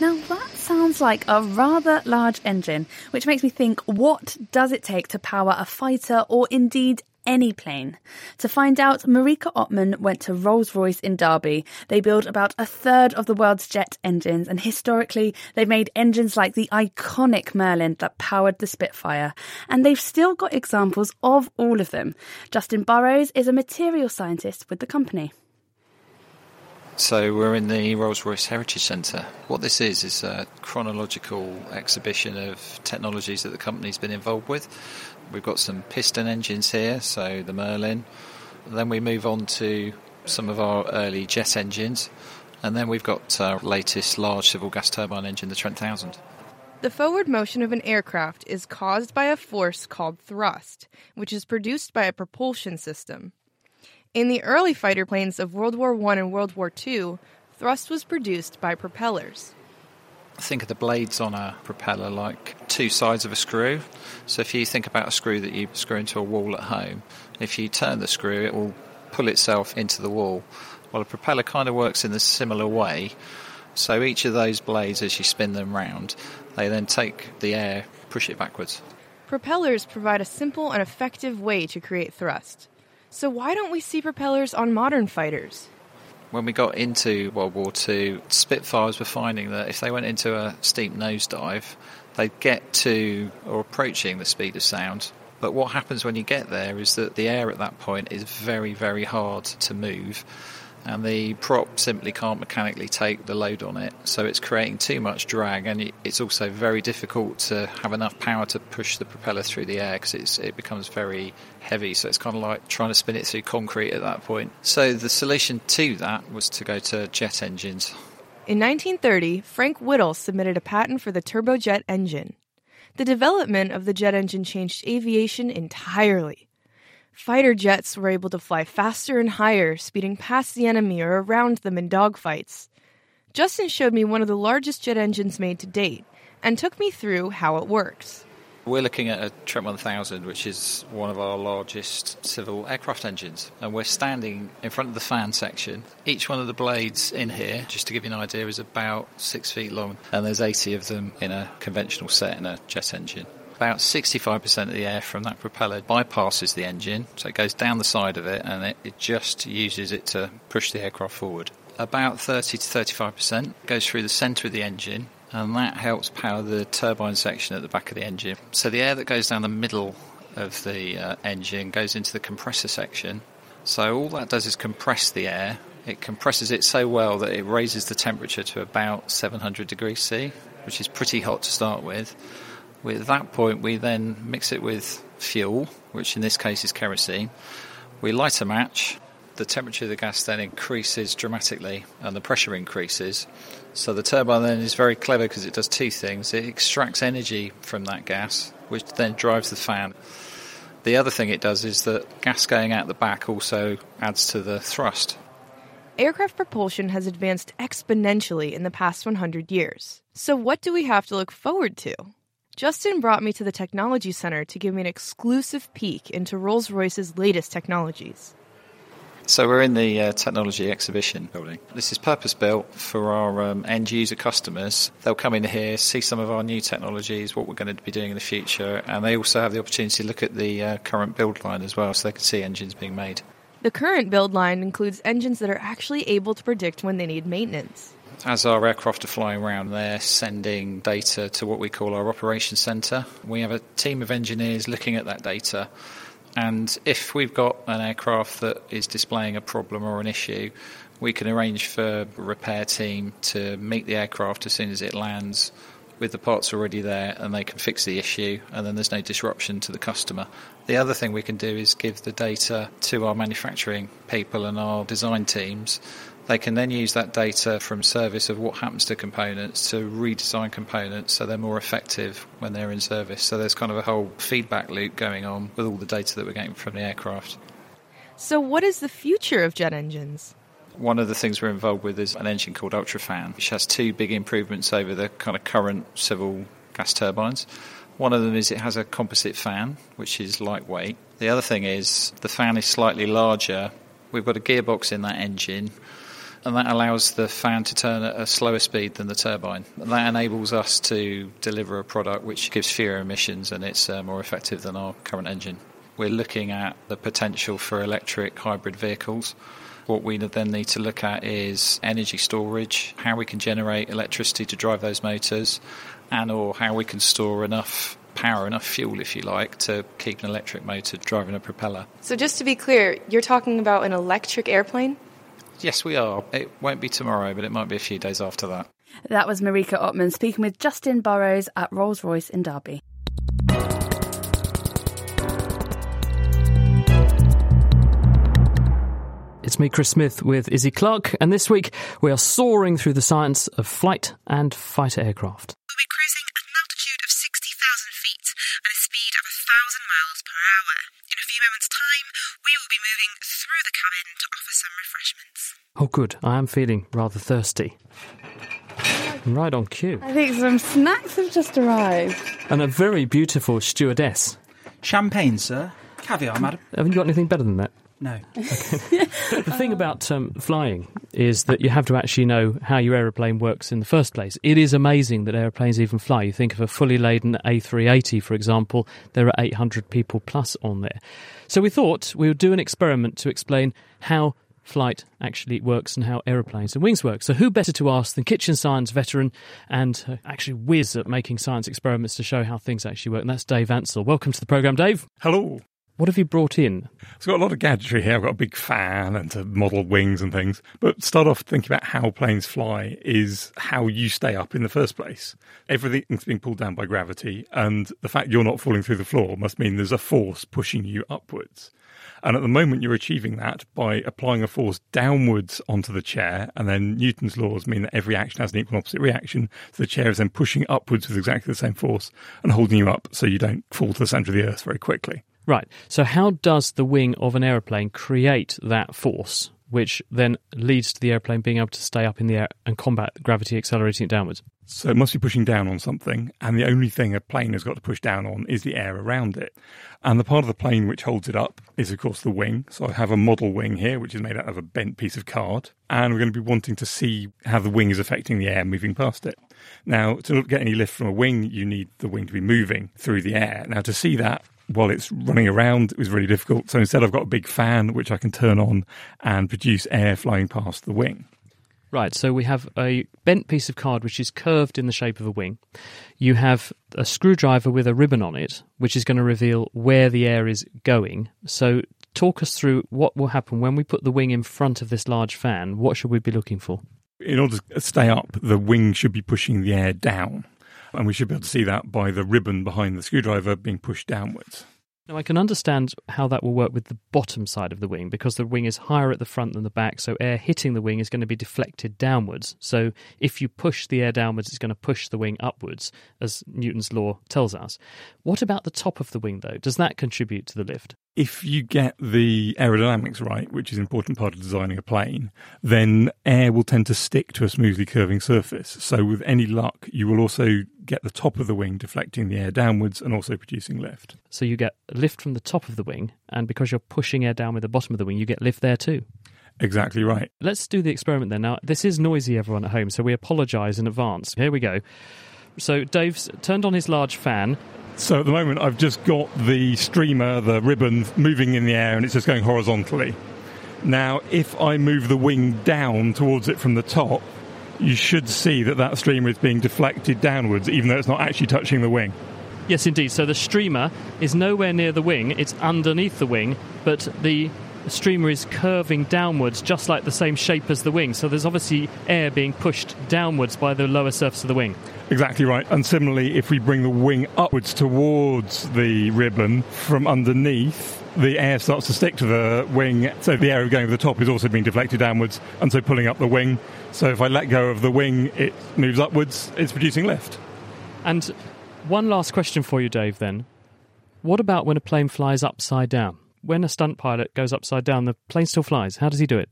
Now that sounds like a rather large engine, which makes me think, what does it take to power a fighter or indeed any plane? To find out, Marika Ottman went to Rolls-Royce in Derby. They build about a third of the world's jet engines, and historically they've made engines like the iconic Merlin that powered the Spitfire. And they've still got examples of all of them. Justin Burrows is a material scientist with the company. So we're in the Rolls-Royce Heritage Centre. What this is is a chronological exhibition of technologies that the company's been involved with. We've got some piston engines here, so the Merlin. And then we move on to some of our early jet engines. And then we've got our latest large civil gas turbine engine, the Trent one thousand. The forward motion of an aircraft is caused by a force called thrust, which is produced by a propulsion system. In the early fighter planes of World War One and World War Two, thrust was produced by propellers. Think of the blades on a propeller like two sides of a screw. So if you think about a screw that you screw into a wall at home, if you turn the screw, it will pull itself into the wall. Well, a propeller kind of works in a similar way. So each of those blades, as you spin them round, they then take the air, push it backwards. Propellers provide a simple and effective way to create thrust. So why don't we see propellers on modern fighters? When we got into World War Two, Spitfires were finding that if they went into a steep nosedive, they'd get to or approaching the speed of sound. But what happens when you get there is that the air at that point is very, very hard to move. and the prop simply can't mechanically take the load on it, so it's creating too much drag, and it's also very difficult to have enough power to push the propeller through the air because it's, it becomes very heavy, so it's kind of like trying to spin it through concrete at that point. So the solution to that was to go to jet engines. In nineteen thirty, Frank Whittle submitted a patent for the turbojet engine. The development of the jet engine changed aviation entirely. Fighter jets were able to fly faster and higher, speeding past the enemy or around them in dogfights. Justin showed me one of the largest jet engines made to date and took me through how it works. We're looking at a Trent one thousand, which is one of our largest civil aircraft engines, and we're standing in front of the fan section. Each one of the blades in here, just to give you an idea, is about six feet long, and there's eighty of them in a conventional set in a jet engine. About sixty-five percent of the air from that propeller bypasses the engine, so it goes down the side of it, and it, it just uses it to push the aircraft forward. About thirty to thirty-five percent goes through the centre of the engine, and that helps power the turbine section at the back of the engine. So the air that goes down the middle of the uh, engine goes into the compressor section. So all that does is compress the air. It compresses it so well that it raises the temperature to about seven hundred degrees C, which is pretty hot to start with. At that point, we then mix it with fuel, which in this case is kerosene. We light a match. The temperature of the gas then increases dramatically and the pressure increases. So the turbine then is very clever because it does two things. It extracts energy from that gas, which then drives the fan. The other thing it does is that gas going out the back also adds to the thrust. Aircraft propulsion has advanced exponentially in the past one hundred years. So what do we have to look forward to? Justin brought me to the Technology Center to give me an exclusive peek into Rolls-Royce's latest technologies. So we're in the uh, technology exhibition building. This is purpose-built for our um, end-user customers. They'll come in here, see some of our new technologies, what we're going to be doing in the future, and they also have the opportunity to look at the uh, current build line as well, so they can see engines being made. The current build line includes engines that are actually able to predict when they need maintenance. As our aircraft are flying around, they're sending data to what we call our operations centre. We have a team of engineers looking at that data, and if we've got an aircraft that is displaying a problem or an issue, we can arrange for a repair team to meet the aircraft as soon as it lands with the parts already there, and they can fix the issue, and then there's no disruption to the customer. The other thing we can do is give the data to our manufacturing people and our design teams. They can then use that data from service of what happens to components to redesign components so they're more effective when they're in service. So there's kind of a whole feedback loop going on with all the data that we're getting from the aircraft. So what is the future of jet engines? One of the things we're involved with is an engine called Ultrafan, which has two big improvements over the kind of current civil gas turbines. One of them is it has a composite fan, which is lightweight. The other thing is the fan is slightly larger. We've got a gearbox in that engine, and that allows the fan to turn at a slower speed than the turbine. And that enables us to deliver a product which gives fewer emissions, and it's uh, more effective than our current engine. We're looking at the potential for electric hybrid vehicles. What we then need to look at is energy storage, how we can generate electricity to drive those motors, and or how we can store enough power, enough fuel, if you like, to keep an electric motor driving a propeller. So just to be clear, you're talking about an electric airplane? Yes, we are. It won't be tomorrow, but it might be a few days after that. That was Marika Ottman speaking with Justin Burrows at Rolls-Royce in Derby. It's me, Chris Smith, with Izzy Clark, and this week we are soaring through the science of flight and fighter aircraft. We'll be cruising at an altitude of sixty thousand feet at a speed of one thousand miles per hour. In a few moments' time, we will be moving through the cabin to offer some refreshments. Oh, good. I am feeling rather thirsty. Right on cue. I think some snacks have just arrived. And a very beautiful stewardess. Champagne, sir. Caviar, madam. Haven't you got anything better than that? No. Okay. The thing about um, flying is that you have to actually know how your aeroplane works in the first place. It is amazing that aeroplanes even fly. You think of a fully laden A three eighty, for example, there are eight hundred people plus on there. So we thought we would do an experiment to explain how flight actually works and how aeroplanes and wings work. So who better to ask than kitchen science veteran and uh, actually whiz at making science experiments to show how things actually work, and that's Dave Ansell. Welcome to the programme, Dave. Hello. What have you brought in? It's got a lot of gadgetry here. I've got a big fan and to model wings and things. But start off thinking about how planes fly is how you stay up in the first place. Everything's being pulled down by gravity, and the fact you're not falling through the floor must mean there's a force pushing you upwards. And at the moment, you're achieving that by applying a force downwards onto the chair. And then Newton's laws mean that every action has an equal and opposite reaction. So the chair is then pushing upwards with exactly the same force and holding you up so you don't fall to the centre of the earth very quickly. Right. So how does the wing of an aeroplane create that force, which then leads to the aeroplane being able to stay up in the air and combat gravity accelerating it downwards? So it must be pushing down on something, and the only thing a plane has got to push down on is the air around it. And the part of the plane which holds it up is, of course, the wing. So I have a model wing here, which is made out of a bent piece of card, and we're going to be wanting to see how the wing is affecting the air moving past it. Now, to not get any lift from a wing, you need the wing to be moving through the air. Now, to see that, while it's running around, it was really difficult. So instead, I've got a big fan, which I can turn on and produce air flying past the wing. Right, so we have a bent piece of card which is curved in the shape of a wing. You have a screwdriver with a ribbon on it, which is going to reveal where the air is going. So talk us through what will happen when we put the wing in front of this large fan. What should we be looking for? In order to stay up, the wing should be pushing the air down. And we should be able to see that by the ribbon behind the screwdriver being pushed downwards. Now, I can understand how that will work with the bottom side of the wing, because the wing is higher at the front than the back, so air hitting the wing is going to be deflected downwards. So if you push the air downwards, it's going to push the wing upwards, as Newton's law tells us. What about the top of the wing, though? Does that contribute to the lift? If you get the aerodynamics right, which is an important part of designing a plane, then air will tend to stick to a smoothly curving surface. So with any luck, you will also get the top of the wing deflecting the air downwards and also producing lift. So you get lift from the top of the wing, and because you're pushing air down with the bottom of the wing, you get lift there too. Exactly right. Let's do the experiment then. Now, this is noisy, everyone at home, so we apologise in advance. Here we go. So Dave's turned on his large fan. So at the moment, I've just got the streamer, the ribbon, moving in the air, and it's just going horizontally. Now, if I move the wing down towards it from the top, you should see that that streamer is being deflected downwards, even though it's not actually touching the wing. Yes, indeed. So the streamer is nowhere near the wing. It's underneath the wing, but the streamer is curving downwards, just like the same shape as the wing. So there's obviously air being pushed downwards by the lower surface of the wing. Exactly right. And similarly, if we bring the wing upwards towards the ribbon from underneath, the air starts to stick to the wing. So the air going to the top is also being deflected downwards, and so pulling up the wing. So if I let go of the wing, it moves upwards. It's producing lift. And one last question for you, Dave, then. What about when a plane flies upside down? When a stunt pilot goes upside down, the plane still flies. How does he do it?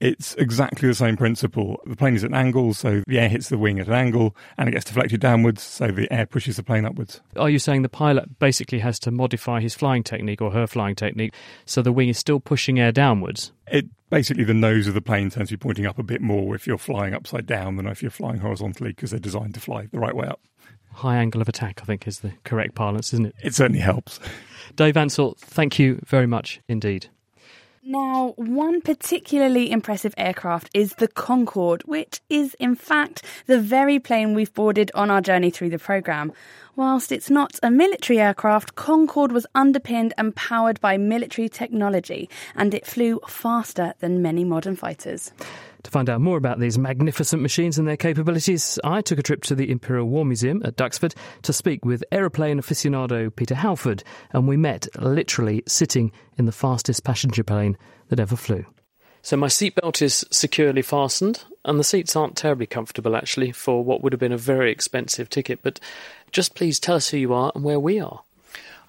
It's exactly the same principle. The plane is at an angle, so the air hits the wing at an angle, and it gets deflected downwards, so the air pushes the plane upwards. Are you saying the pilot basically has to modify his flying technique or her flying technique so the wing is still pushing air downwards? It basically, the nose of the plane tends to be pointing up a bit more if you're flying upside down than if you're flying horizontally, because they're designed to fly the right way up. High angle of attack, I think, is the correct parlance, isn't it? It certainly helps. Dave Ansell, thank you very much indeed. Now, one particularly impressive aircraft is the Concorde, which is, in fact, the very plane we've boarded on our journey through the programme. Whilst it's not a military aircraft, Concorde was underpinned and powered by military technology, and it flew faster than many modern fighters. To find out more about these magnificent machines and their capabilities, I took a trip to the Imperial War Museum at Duxford to speak with aeroplane aficionado Peter Halford, and we met literally sitting in the fastest passenger plane that ever flew. So my seatbelt is securely fastened, and the seats aren't terribly comfortable, actually, for what would have been a very expensive ticket. But just please tell us who you are and where we are.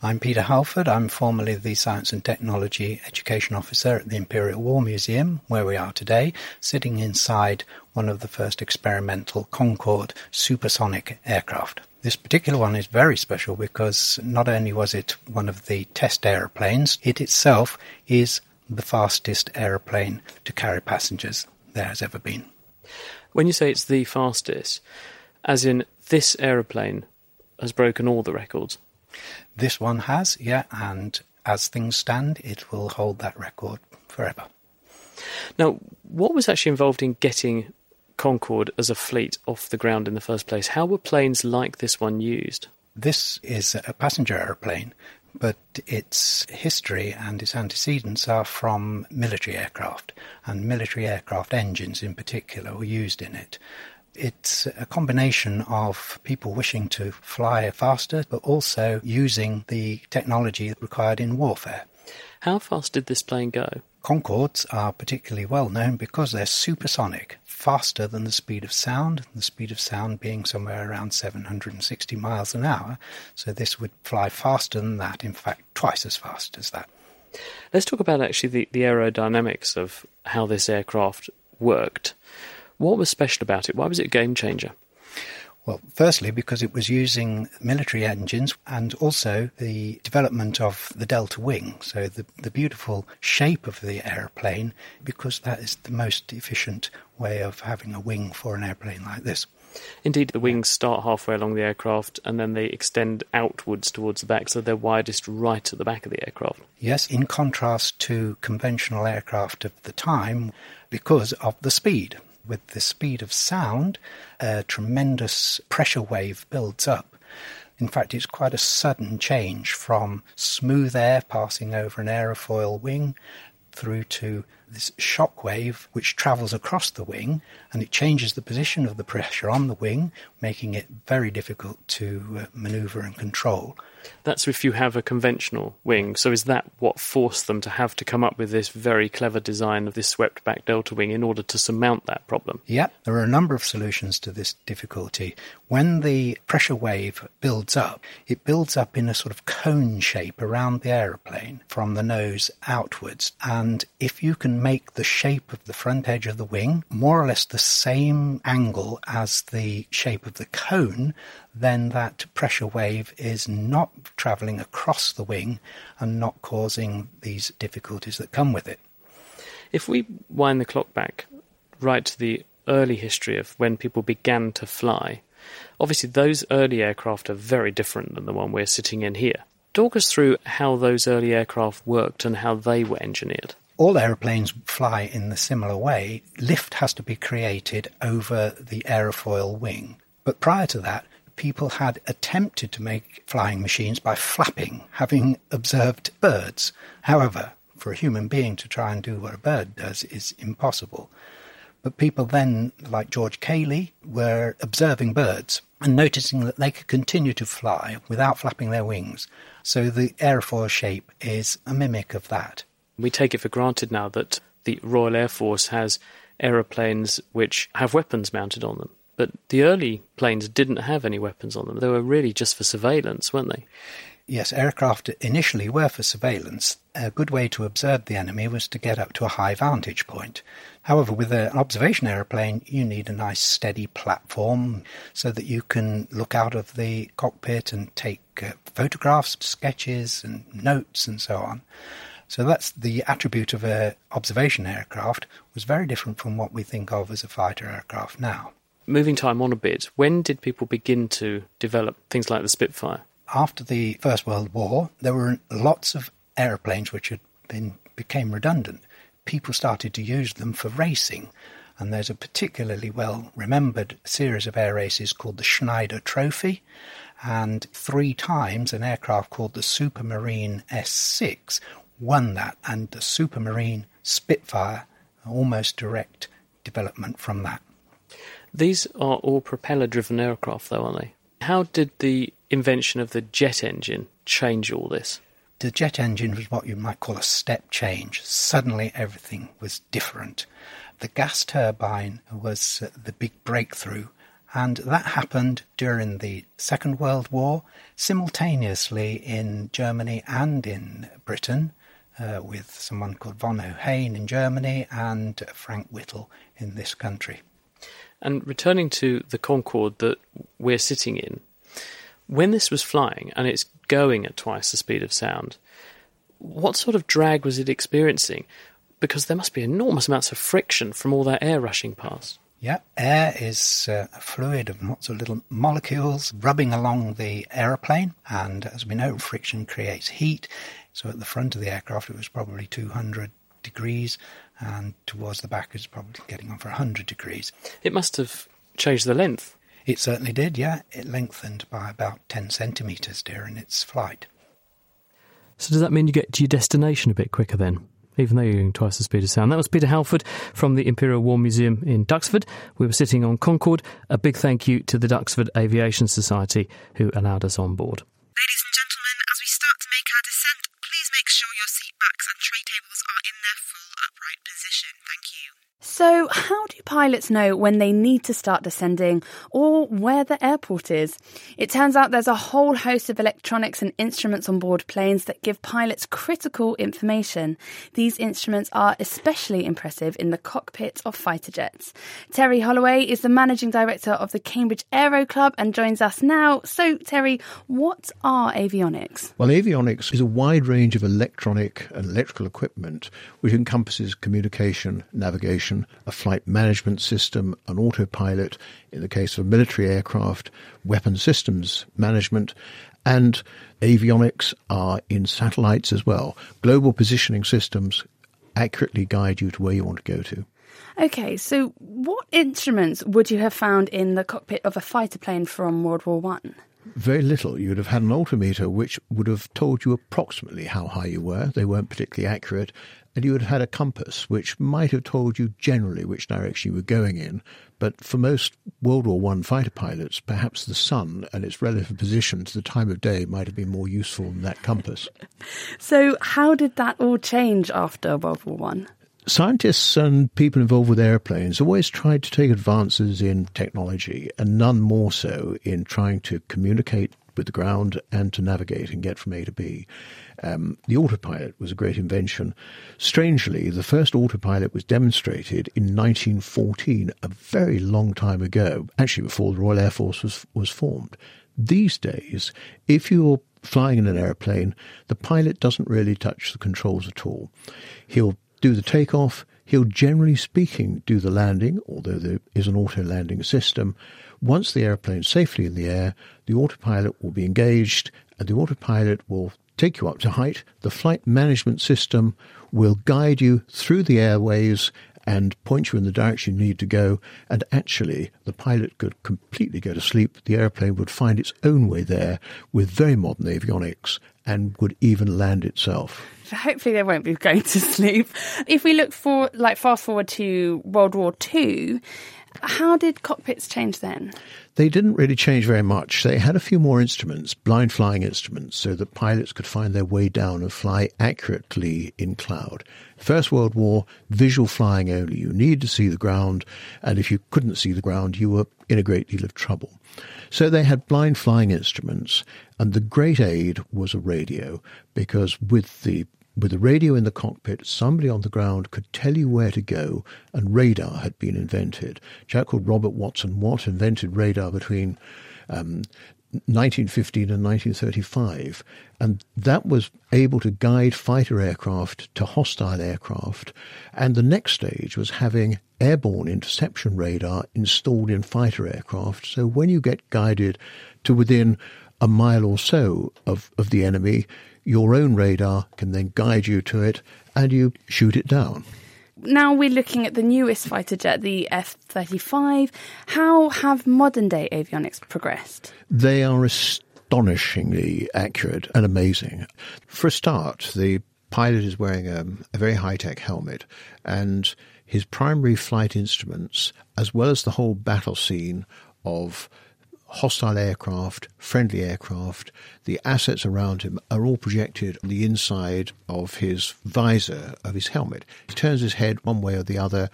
I'm Peter Halford. I'm formerly the Science and Technology Education Officer at the Imperial War Museum, where we are today, sitting inside one of the first experimental Concorde supersonic aircraft. This particular one is very special because not only was it one of the test aeroplanes, it itself is the fastest aeroplane to carry passengers there has ever been. When you say it's the fastest, as in this aeroplane has broken all the records? This one has, yeah, and as things stand, it will hold that record forever. Now, what was actually involved in getting Concorde as a fleet off the ground in the first place? How were planes like this one used? This is a passenger aeroplane, but its history and its antecedents are from military aircraft, and military aircraft engines in particular were used in it. It's a combination of people wishing to fly faster, but also using the technology required in warfare. How fast did this plane go? Concordes are particularly well known because they're supersonic, faster than the speed of sound, the speed of sound being somewhere around seven hundred sixty miles an hour. So this would fly faster than that, in fact, twice as fast as that. Let's talk about actually the, the aerodynamics of how this aircraft worked. What was special about it? Why was it a game changer? Well, firstly, because it was using military engines and also the development of the delta wing, so the, the beautiful shape of the aeroplane, because that is the most efficient way of having a wing for an aeroplane like this. Indeed, the wings start halfway along the aircraft and then they extend outwards towards the back, so they're widest right at the back of the aircraft. Yes, in contrast to conventional aircraft of the time, because of the speed. With the speed of sound, a tremendous pressure wave builds up. In fact, it's quite a sudden change from smooth air passing over an aerofoil wing through to this shock wave which travels across the wing, and it changes the position of the pressure on the wing, making it very difficult to manoeuvre and control. That's if you have a conventional wing. So is that what forced them to have to come up with this very clever design of this swept-back delta wing in order to surmount that problem? Yeah, there are a number of solutions to this difficulty. When the pressure wave builds up, it builds up in a sort of cone shape around the aeroplane from the nose outwards. And if you can make the shape of the front edge of the wing more or less the same angle as the shape of the cone, then that pressure wave is not travelling across the wing and not causing these difficulties that come with it. If we wind the clock back right to the early history of when people began to fly, obviously those early aircraft are very different than the one we're sitting in here. Talk us through how those early aircraft worked and how they were engineered. All aeroplanes fly in the similar way. Lift has to be created over the aerofoil wing. But prior to that, people had attempted to make flying machines by flapping, having observed birds. However, for a human being to try and do what a bird does is impossible. But people then, like George Cayley, were observing birds and noticing that they could continue to fly without flapping their wings. So the aerofoil shape is a mimic of that. We take it for granted now that the Royal Air Force has aeroplanes which have weapons mounted on them. But the early planes didn't have any weapons on them. They were really just for surveillance, weren't they? Yes, aircraft initially were for surveillance. A good way to observe the enemy was to get up to a high vantage point. However, with an observation aeroplane, you need a nice steady platform so that you can look out of the cockpit and take uh, photographs, sketches and notes and so on. So that's the attribute of an observation aircraft, was very different from what we think of as a fighter aircraft now. Moving time on a bit, when did people begin to develop things like the Spitfire? After the First World War, there were lots of aeroplanes which had been became redundant. People started to use them for racing, and there's a particularly well-remembered series of air races called the Schneider Trophy, and three times an aircraft called the Supermarine S six won that, and the Supermarine Spitfire, almost direct development from that. These are all propeller-driven aircraft, though, aren't they? How did the invention of the jet engine change all this? The jet engine was what you might call a step change. Suddenly everything was different. The gas turbine was the big breakthrough, and that happened during the Second World War, simultaneously in Germany and in Britain, uh, with someone called von Hohein in Germany and Frank Whittle in this country. And returning to the Concorde that we're sitting in, when this was flying and it's going at twice the speed of sound, what sort of drag was it experiencing? Because there must be enormous amounts of friction from all that air rushing past. Yeah, air is uh, a fluid of lots of little molecules rubbing along the aeroplane, and as we know, friction creates heat. So at the front of the aircraft it was probably two hundred degrees, and towards the back it's probably getting on for one hundred degrees. It must have changed the length. It certainly did, yeah. It lengthened by about ten centimetres during its flight. So does that mean you get to your destination a bit quicker then, even though you're going twice the speed of sound? That was Peter Halford from the Imperial War Museum in Duxford. We were sitting on Concorde. A big thank you to the Duxford Aviation Society who allowed us on board. Ladies and gentlemen, as we start to make our descent, please make sure your seat backs and tray tables are in their full upright position. Thank you. So how do pilots know when they need to start descending or where the airport is? It turns out there's a whole host of electronics and instruments on board planes that give pilots critical information. These instruments are especially impressive in the cockpit of fighter jets. Terry Holloway is the managing director of the Cambridge Aero Club and joins us now. So, Terry, what are avionics? Well, avionics is a wide range of electronic and electrical equipment which encompasses communication, navigation, a flight management system, an autopilot, in the case of military aircraft, weapon systems management, and avionics are in satellites as well. Global positioning systems accurately guide you to where you want to go to. OK, so what instruments would you have found in the cockpit of a fighter plane from World War One? Very little. You'd have had an altimeter which would have told you approximately how high you were. They weren't particularly accurate. And you would have had a compass which might have told you generally which direction you were going in. But for most World War One fighter pilots, perhaps the sun and its relative position to the time of day might have been more useful than that compass. So how did that all change after World War One? Scientists and people involved with airplanes always tried to take advances in technology, and none more so in trying to communicate with the ground and to navigate and get from A to B. Um, the autopilot was a great invention. Strangely, the first autopilot was demonstrated in nineteen fourteen, a very long time ago, actually before the Royal Air Force was, was formed. These days, if you're flying in an airplane, the pilot doesn't really touch the controls at all. He'll do the takeoff. He'll, generally speaking, do the landing, although there is an auto-landing system. Once the airplane's safely in the air, the autopilot will be engaged and the autopilot will take you up to height. The flight management system will guide you through the airways and point you in the direction you need to go. And actually, the pilot could completely go to sleep. The airplane would find its own way there with very modern avionics and would even land itself. Hopefully they won't be going to sleep. If we look for, like, fast forward to World War Two, how did cockpits change then? They didn't really change very much. They had a few more instruments, blind flying instruments, so that pilots could find their way down and fly accurately in cloud. First World War, visual flying only. You need to see the ground, and if you couldn't see the ground, you were in a great deal of trouble. So they had blind flying instruments, and the great aid was a radio, because with the With a radio in the cockpit, somebody on the ground could tell you where to go, and radar had been invented. A chap called Robert Watson Watt invented radar between um, nineteen fifteen and nineteen thirty-five, and that was able to guide fighter aircraft to hostile aircraft. And the next stage was having airborne interception radar installed in fighter aircraft, so when you get guided to within a mile or so of, of the enemy, your own radar can then guide you to it and you shoot it down. Now we're looking at the newest fighter jet, the F thirty-five. How have modern-day avionics progressed? They are astonishingly accurate and amazing. For a start, the pilot is wearing a, a very high-tech helmet, and his primary flight instruments, as well as the whole battle scene of hostile aircraft, friendly aircraft, the assets around him are all projected on the inside of his visor of his helmet. He turns his head one way or the other,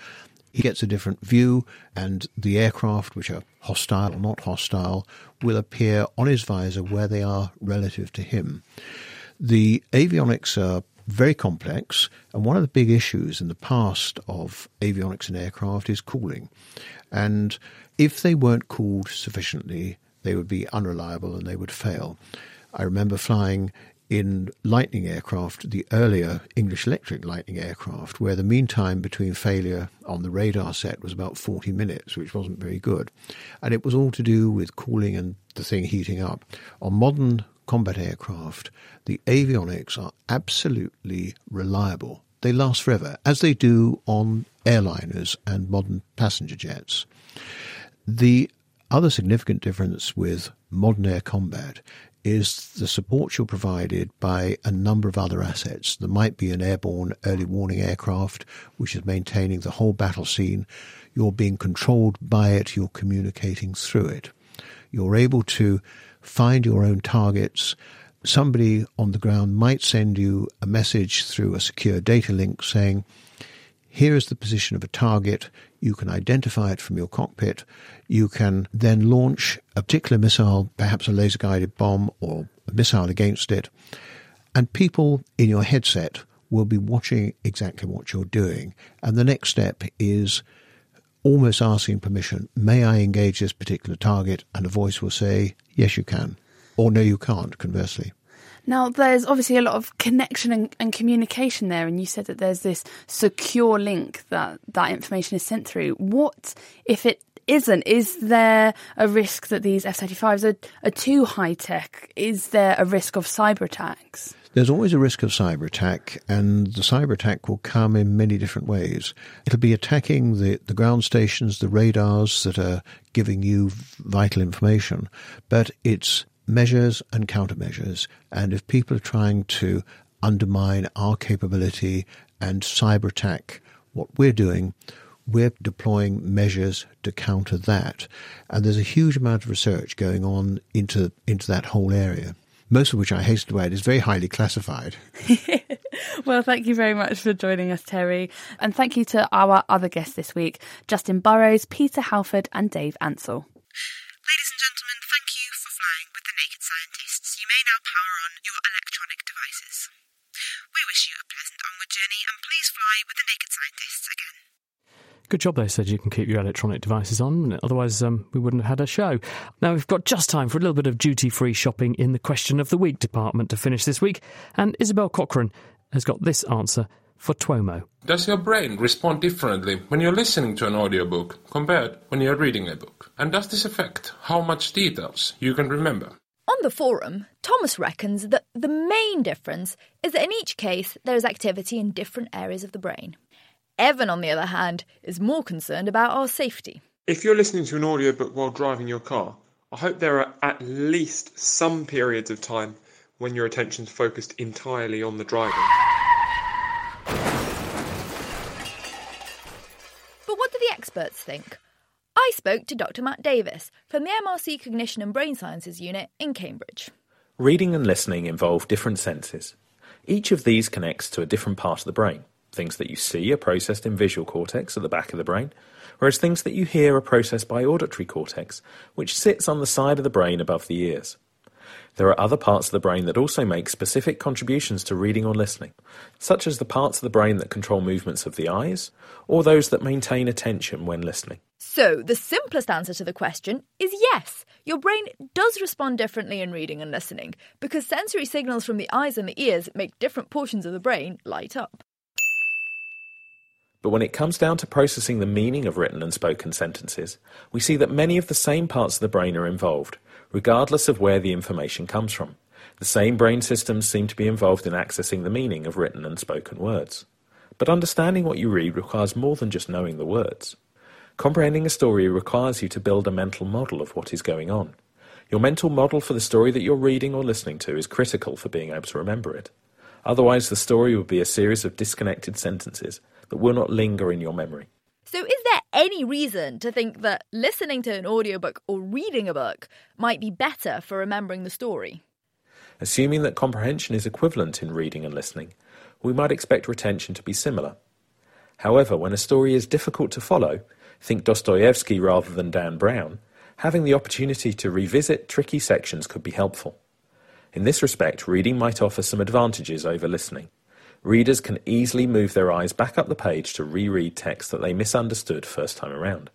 he gets a different view, and the aircraft, which are hostile or not hostile, will appear on his visor where they are relative to him. The avionics are very complex, and one of the big issues in the past of avionics and aircraft is cooling. And if they weren't cooled sufficiently, they would be unreliable and they would fail. I remember flying in Lightning aircraft, the earlier English Electric Lightning aircraft, where the mean time between failure on the radar set was about forty minutes, which wasn't very good. And it was all to do with cooling and the thing heating up. On modern combat aircraft, the avionics are absolutely reliable. They last forever, as they do on airliners and modern passenger jets. The other significant difference with modern air combat is the support you're provided by a number of other assets. There might be an airborne early warning aircraft, which is maintaining the whole battle scene. You're being controlled by it. You're communicating through it. You're able to find your own targets. Somebody on the ground might send you a message through a secure data link saying, here is the position of a target. You can identify it from your cockpit. You can then launch a particular missile, perhaps a laser-guided bomb or a missile against it. And people in your headset will be watching exactly what you're doing. And the next step is almost asking permission. May I engage this particular target? And a voice will say, yes, you can. Or no, you can't, conversely. Now, there's obviously a lot of connection and, and communication there, and you said that there's this secure link that that information is sent through. What if it isn't? Is there a risk that these F thirty-fives are, are too high-tech? Is there a risk of cyber attacks? There's always a risk of cyber attack, and the cyber attack will come in many different ways. It'll be attacking the, the ground stations, the radars that are giving you vital information, but it's measures and countermeasures, and if people are trying to undermine our capability and cyber attack what we're doing, we're deploying measures to counter that. And there's a huge amount of research going on into into that whole area, most of which, I hasten to add, is very highly classified. Well, thank you very much for joining us, Terry. And thank you to our other guests this week, Justin Burrows, Peter Halford and Dave Ansell. Ladies and gentlemen, with the Naked Scientists again. Good job they said you can keep your electronic devices on, otherwise um, we wouldn't have had a show. Now we've got just time for a little bit of duty-free shopping in the Question of the Week department to finish this week, and Isabel Cochrane has got this answer for Tuomo. Does your brain respond differently when you're listening to an audiobook compared when you're reading a book? And does this affect how much details you can remember? On the forum, Thomas reckons that the main difference is that in each case there is activity in different areas of the brain. Evan, on the other hand, is more concerned about our safety. If you're listening to an audiobook while driving your car, I hope there are at least some periods of time when your attention's focused entirely on the driving. But what do the experts think? I spoke to Doctor Matt Davis from the M R C Cognition and Brain Sciences Unit in Cambridge. Reading and listening involve different senses. Each of these connects to a different part of the brain. Things that you see are processed in visual cortex at the back of the brain, whereas things that you hear are processed by auditory cortex, which sits on the side of the brain above the ears. There are other parts of the brain that also make specific contributions to reading or listening, such as the parts of the brain that control movements of the eyes, or those that maintain attention when listening. So, the simplest answer to the question is yes. Your brain does respond differently in reading and listening, because sensory signals from the eyes and the ears make different portions of the brain light up. But when it comes down to processing the meaning of written and spoken sentences, we see that many of the same parts of the brain are involved, regardless of where the information comes from. The same brain systems seem to be involved in accessing the meaning of written and spoken words. But understanding what you read requires more than just knowing the words. Comprehending a story requires you to build a mental model of what is going on. Your mental model for the story that you're reading or listening to is critical for being able to remember it. Otherwise, the story would be a series of disconnected sentences that will not linger in your memory. So is there any reason to think that listening to an audiobook or reading a book might be better for remembering the story? Assuming that comprehension is equivalent in reading and listening, we might expect retention to be similar. However, when a story is difficult to follow, think Dostoevsky rather than Dan Brown, having the opportunity to revisit tricky sections could be helpful. In this respect, reading might offer some advantages over listening. Readers can easily move their eyes back up the page to reread text that they misunderstood first time around.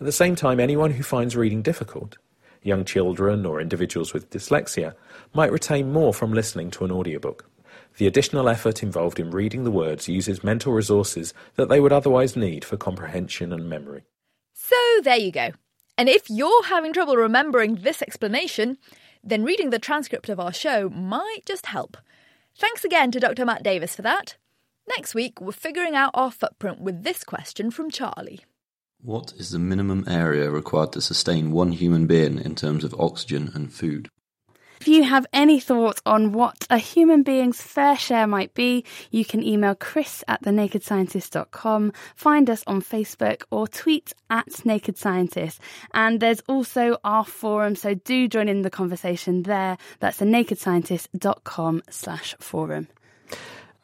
At the same time, anyone who finds reading difficult, young children or individuals with dyslexia, might retain more from listening to an audiobook. The additional effort involved in reading the words uses mental resources that they would otherwise need for comprehension and memory. So there you go. And if you're having trouble remembering this explanation, then reading the transcript of our show might just help. Thanks again to Doctor Matt Davis for that. Next week, we're figuring out our footprint with this question from Charlie. What is the minimum area required to sustain one human being in terms of oxygen and food? If you have any thoughts on what a human being's fair share might be, you can email Chris at the naked scientist dot com, find us on Facebook or tweet at Naked Scientist. And there's also our forum, so do join in the conversation there. That's thenakedscientist.com slash forum.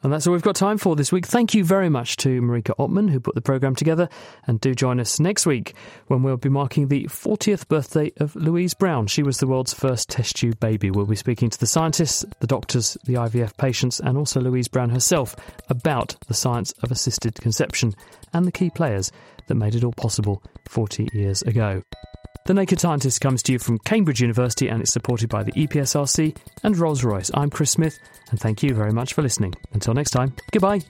And that's all we've got time for this week. Thank you very much to Marika Ottman, who put the programme together. And do join us next week when we'll be marking the fortieth birthday of Louise Brown. She was the world's first test tube baby. We'll be speaking to the scientists, the doctors, the I V F patients, and also Louise Brown herself about the science of assisted conception and the key players that made it all possible forty years ago. The Naked Scientist comes to you from Cambridge University and it's supported by the E P S R C and Rolls-Royce. I'm Chris Smith and thank you very much for listening. Until next time, goodbye.